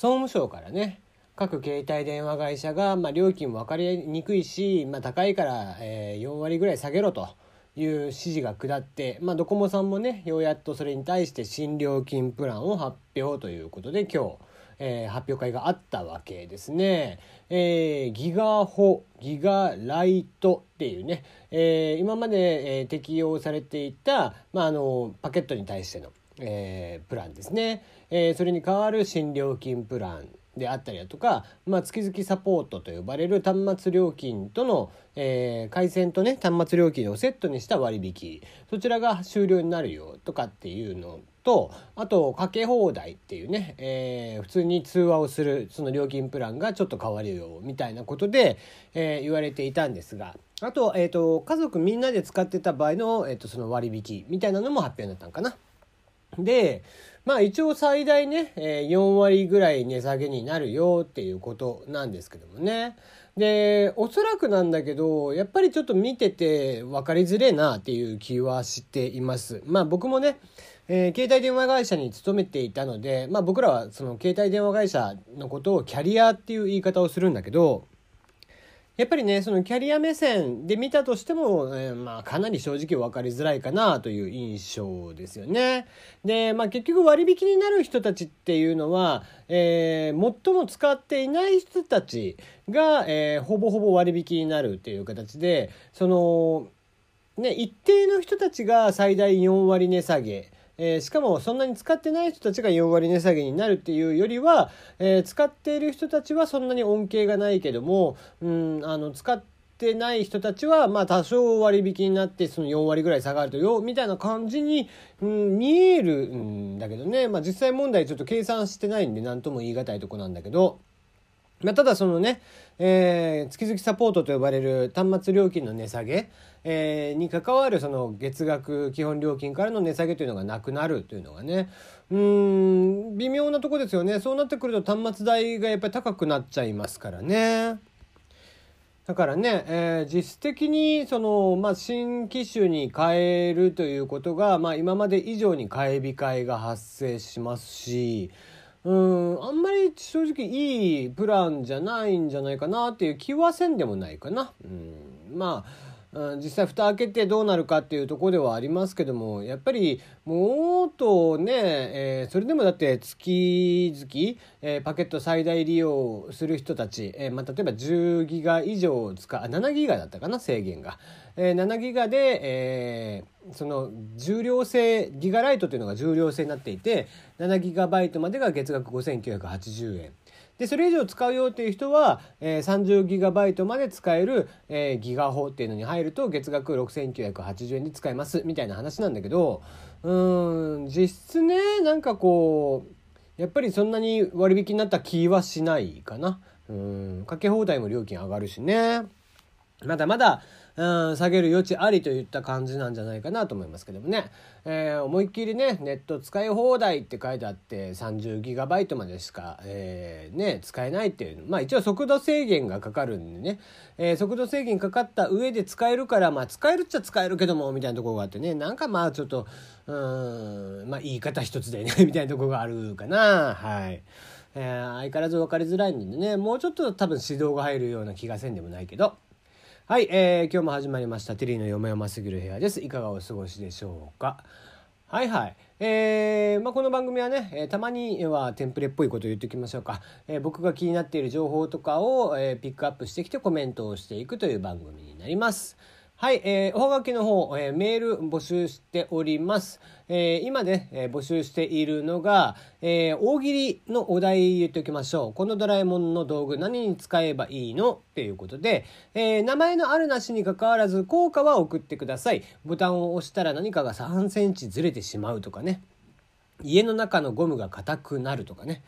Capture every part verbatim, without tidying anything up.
総務省からね、各携帯電話会社が、まあ、料金も分かりにくいし、まあ、高いから、えー、よんわりぐらい下げろという指示が下って、まあ、ドコモさんもね、ようやっとそれに対して新料金プランを発表ということで、今日、えー、発表会があったわけですね。えー、ギガホ、ギガライトっていうね、えー、今まで、えー、適用されていた、まあ、あのパケットに対しての、えー、プランですね、えー、それに代わる新料金プランであったりだとか、まあ、月々サポートと呼ばれる端末料金との、えー、回線とね端末料金をセットにした割引、そちらが終了になるよとかっていうのと、あとかけ放題っていうね、えー、普通に通話をするその料金プランがちょっと変わるよみたいなことで、えー、言われていたんですが、あと、えーと、家族みんなで使ってた場合の、えーと、その割引みたいなのも発表になったのかな。で、まあ一応最大ね、よんわりぐらい値下げになるよっていうことなんですけどもね。で、おそらくなんだけど、やっぱりちょっと見てて分かりづれえなっていう気はしています。まあ僕もね、えー、携帯電話会社に勤めていたので、まあ僕らはその携帯電話会社のことをキャリアっていう言い方をするんだけど、やっぱりね、そのキャリア目線で見たとしても、えー、まあかなり正直分かりづらいかなという印象ですよね。で、まあ結局割引になる人たちっていうのは、えー、最も使っていない人たちが、えー、ほぼほぼ割引になるっていう形で、そのね、一定の人たちが最大よんわり値下げ。えー、しかもそんなに使ってない人たちがよんわり値下げになるっていうよりは、えー、使っている人たちはそんなに恩恵がないけども、うん、あの使ってない人たちはまあ多少割引になってそのよんわりぐらい下がるとよみたいな感じに、うん、見えるんだけどね、まあ、実際問題ちょっと計算してないんで何とも言い難いとこなんだけど、まあ、ただそのね、えー、月々サポートと呼ばれる端末料金の値下げ、えー、に関わるその月額基本料金からの値下げというのがなくなるというのがね、うーん、微妙なとこですよね。そうなってくると端末代がやっぱり高くなっちゃいますからね。だからね、えー、実質的にその、まあ、新機種に変えるということが、まあ、今まで以上に買い控えが発生しますし、うん、あんまり正直いいプランじゃないんじゃないかなっていう気はせんでもないかな。うん、まあ、うん、実際蓋開けてどうなるかっていうところではありますけども、やっぱりもっとね、えー、それでもだって月々、えー、パケット最大利用する人たち、えーまあ、例えばじゅうギガ以上使う、あ、ななギガだったかな制限が、えー、ななギガで、えーその重量制ギガライトというのが重量制になっていて、 ななギガバイト までが月額ごせんきゅうひゃくはちじゅうえんで、それ以上使うよっていう人は、えー、さんじゅうギガバイト まで使える、えー、ギガホっていうのに入ると月額ろくせんきゅうひゃくはちじゅうえんで使えますみたいな話なんだけど、うーん、実質ね、なんかこうやっぱりそんなに割引になった気はしないかな。うーん、かけ放題も料金上がるしね、まだまだ、うん、下げる余地ありといった感じなんじゃないかなと思いますけどもね、えー、思いっきりね、ネット使い放題って書いてあって さんじゅうギガバイト までしか、えーね、使えないっていう、まあ一応速度制限がかかるんでね、えー、速度制限かかった上で使えるから、まあ使えるっちゃ使えるけどもみたいなところがあってね、なんかまあちょっとうーん、まあ言い方一つでねみたいなところがあるかな。はい、えー、相変わらず分かりづらいんでね、もうちょっと多分指導が入るような気がせんでもないけど、はい、えー、今日も始まりましたテリーのよもやますぎる部屋です。いかがお過ごしでしょうか。はいはい、えーまあ、この番組はね、えー、たまにはテンプレっぽいことを言っておきましょうか、えー、僕が気になっている情報とかを、えー、ピックアップしてきてコメントをしていくという番組になります。はい、えー、おはがきの方、えー、メール募集しております。えー、今ね、えー、募集しているのが、えー、大喜利のお題言っておきましょう。このドラえもんの道具何に使えばいいのっていうことで、えー、名前のあるなしに関わらず効果は送ってください。ボタンを押したら何かがさんセンチずれてしまうとかね。家の中のゴムが硬くなるとかね。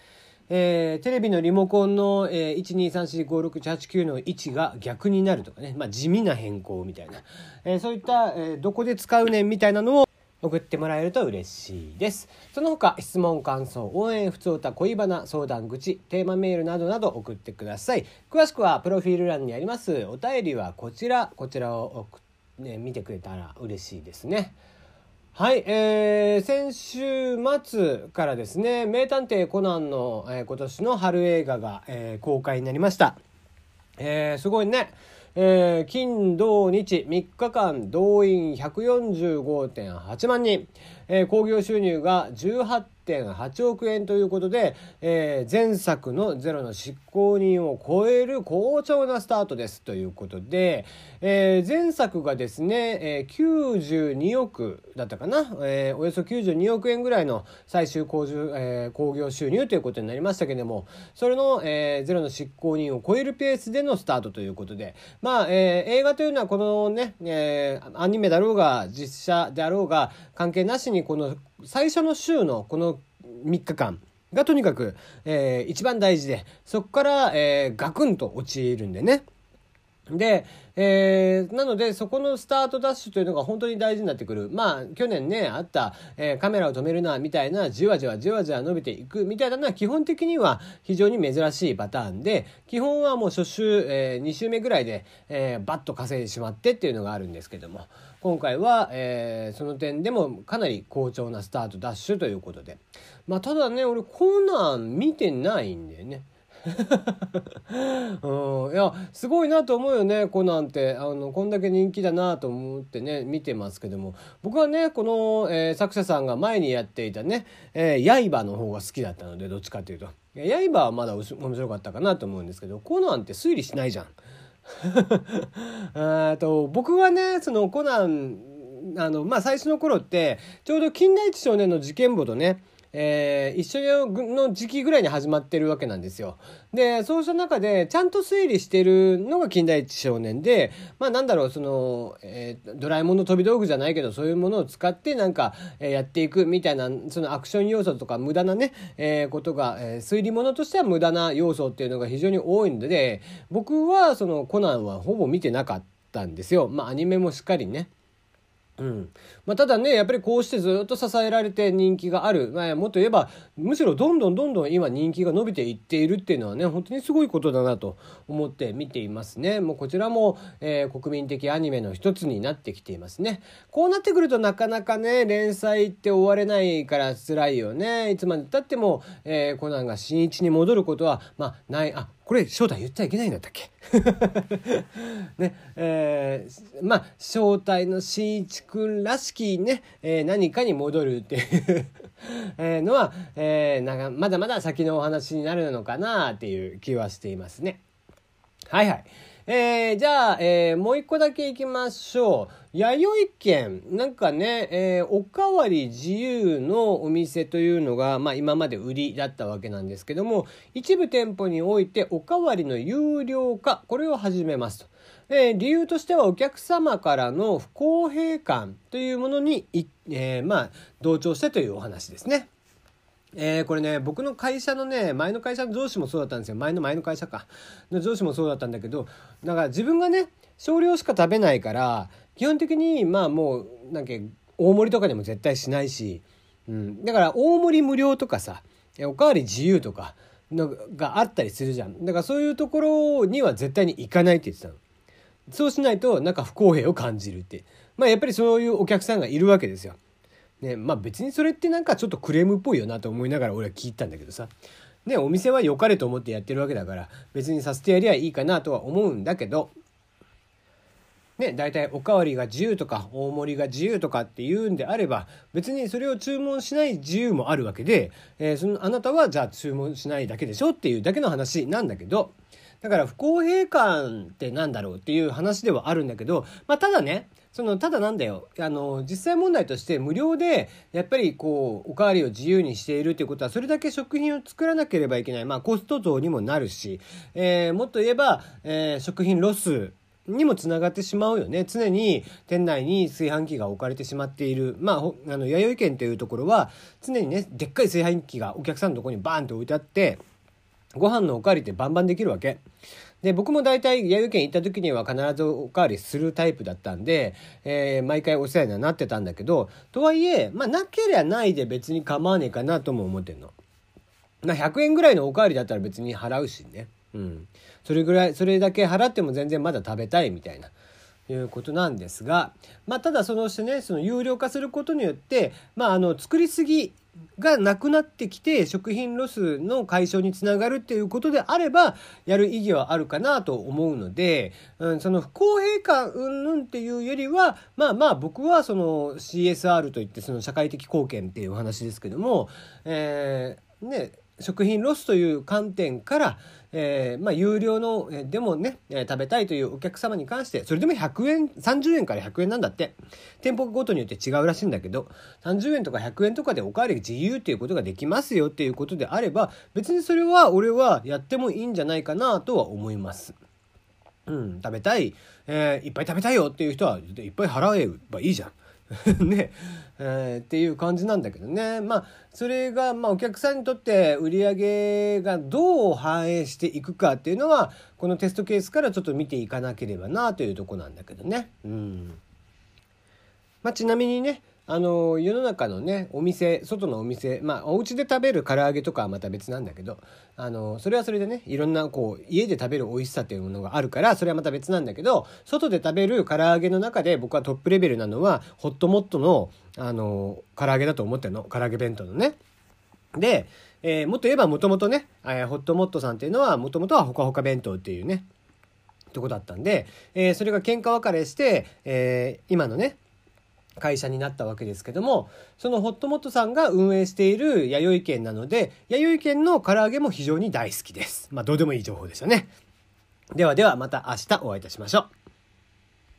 えー、テレビのリモコンの、えー、いちにさんしごろくはちきゅうの位置が逆になるとかね、まあ、地味な変更みたいな、えー、そういった、えー、どこで使うねんみたいなのを送ってもらえると嬉しいです。その他質問感想応援ふつおた恋バナ相談口テーマメールなどなど送ってください。詳しくはプロフィール欄にありますお便りはこちらこちらを、ね、見てくれたら嬉しいですね。はい、えー、先週末からですね、名探偵コナンの、えー、今年の春映画が、えー、公開になりました。えー、すごいね、えー、金土日みっかかん動員 ひゃくよんじゅうごてんはちまんにん、えー、興行収入が じゅうはってんはちおくえんということで、えー、前作のゼロの執行人を超える好調なスタートですということで、えー、前作がですね、えー、きゅうじゅうにおくだったかな、えー、およそきゅうじゅうにおくえんぐらいの最終興行、えー、興行収入ということになりましたけれども、それの、えー、ゼロの執行人を超えるペースでのスタートということで、まあえー、映画というのはこのね、えー、アニメだろうが実写であろうが関係なしに、この最初の週のこのみっかかんがとにかく、えー、一番大事で、そこから、えー、ガクンと陥るんでね。で、えー、なのでそこのスタートダッシュというのが本当に大事になってくる。まあ去年ねあった、えー、カメラを止めるなみたいな、じわじわじわじわ伸びていくみたいなのは基本的には非常に珍しいパターンで、基本はもう初週、えー、に週目ぐらいで、えー、バッと稼いでしまってっていうのがあるんですけども、今回は、えー、その点でもかなり好調なスタートダッシュということで、まあただね、俺コナン見てないんだよねうん、いやすごいなと思うよね、コナンってあのこんだけ人気だなと思ってね見てますけども、僕はねこの、えー、作者さんが前にやっていたね、えー、刃の方が好きだったので、どっちかというと刃はまだ面白かったかなと思うんですけど、コナンって推理しないじゃんあと僕はねそのコナンあの、まあ、最初の頃ってちょうど金田一少年の事件簿とねえー、一緒の時期ぐらいに始まってるわけなんですよ。でそうした中でちゃんと推理してるのが金田一少年で、まあなんだろうその、えー、ドラえもんの飛び道具じゃないけど、そういうものを使ってなんか、えー、やっていくみたいな、そのアクション要素とか無駄なね、えー、ことが、えー、推理物としては無駄な要素っていうのが非常に多いので、僕はそのコナンはほぼ見てなかったんですよ。まあアニメもしっかりね。うんまあ、ただねやっぱりこうしてずっと支えられて人気がある、まあ、もっと言えばむしろどんどんどんどん今人気が伸びていっているっていうのはね、本当にすごいことだなと思って見ていますね。もうこちらも、えー、国民的アニメの一つになってきていますね。こうなってくるとなかなかね連載って終われないから辛いよね。いつまでたっても、えー、コナンが新一に戻ることは、まあ、ないあこれ正体言っちゃいけないんだったっけねえー、まあ正体の新一くんらしきね、えー、何かに戻るっていうのは、えー、なんかまだまだ先のお話になるのかなっていう気はしていますね。はいはい、えー、じゃあ、えー、もう一個だけいきましょう。弥生県なんかね、えー、おかわり自由のお店というのが、まあ、今まで売りだったわけなんですけども、一部店舗においておかわりの有料化、これを始めますと、えー、理由としてはお客様からの不公平感というものに、えー、まあ同調してというお話ですね。えー、これね僕の会社のね前の会社の上司もそうだったんですよ。前の前の会社かの上司もそうだったんだけど、だから自分がね少量しか食べないから基本的にまあもうなんか大盛りとかでも絶対しないし、うん、だから大盛り無料とかさおかわり自由とかのがあったりするじゃん。だからそういうところには絶対に行かないって言ってたの。そうしないとなんか不公平を感じるって、まあ、やっぱりそういうお客さんがいるわけですよね。まあ別にそれってなんかちょっとクレームっぽいよなと思いながら俺は聞いたんだけどさ、ね、お店は良かれと思ってやってるわけだから別にさせてやりゃいいかなとは思うんだけどね、だいたいおかわりが自由とか大盛りが自由とかっていうんであれば、別にそれを注文しない自由もあるわけで、えー、そのあなたはじゃあ注文しないだけでしょっていうだけの話なんだけど、だから不公平感ってなんだろうっていう話ではあるんだけど、まあ、ただねそのただなんだよあの実際問題として無料でやっぱりこうおかわりを自由にしているっていうことはそれだけ食品を作らなければいけない、まあ、コスト増にもなるし、えー、もっと言えば、えー、食品ロスにもつながってしまうよね。常に店内に炊飯器が置かれてしまっている、まあ、あの弥生県というところは常にねでっかい炊飯器がお客さんのところにバーンと置いてあってご飯のおかわりってバンバンできるわけで、僕も大体弥生県行った時には必ずおかわりするタイプだったんで、えー、毎回お世話にはなってたんだけど、とはいえ、まあ、なけりゃないで別に構わねえかなとも思ってるの。ひゃくえんぐらいのおかわりだったら別に払うしね、うん、それぐらいそれだけ払っても全然まだ食べたいみたいな、いうことなんですが、まあ、ただそのしてね、その有料化することによって、まあ、あの作りすぎがなくなってきて食品ロスの解消につながるっていうことであればやる意義はあるかなと思うので、うん、その不公平感うんぬんっていうよりは、まあまあ僕はその シーエスアール といってその社会的貢献っていうお話ですけども、えー、ね食品ロスという観点から、えーまあ、有料のでもね食べたいというお客様に関して、それでもひゃくえんさんじゅうえんからひゃくえんなんだって、店舗ごとによって違うらしいんだけど、さんじゅうえんとかひゃくえんとかでおかわり自由ということができますよっていうことであれば、別にそれは俺はやってもいいんじゃないかなとは思います。うん、食べたい、えー、いっぱい食べたいよっていう人はいっぱい払えばいいじゃんねえー、っていう感じなんだけどね、まあ、それが、まあ、お客さんにとって売り上げがどう反映していくかっていうのはこのテストケースからちょっと見ていかなければなというとこなんだけどね、うんまあ、ちなみにねあの世の中のねお店、外のお店、まあお家で食べる唐揚げとかはまた別なんだけど、あのそれはそれでねいろんなこう家で食べる美味しさっていうものがあるからそれはまた別なんだけど、外で食べる唐揚げの中で僕はトップレベルなのはホットモットのあの唐揚げだと思ってるの、唐揚げ弁当のね。で、えー、もっと言えばもともとね、えー、ホットモットさんっていうのはもともとはほかほか弁当っていうねってことだったんで、えー、それが喧嘩別れして、えー、今のね会社になったわけですけども、そのホットモットさんが運営している弥生県なので、弥生県の唐揚げも非常に大好きです。まあどうでもいい情報でしたね。ではではまた明日お会いいたしましょう。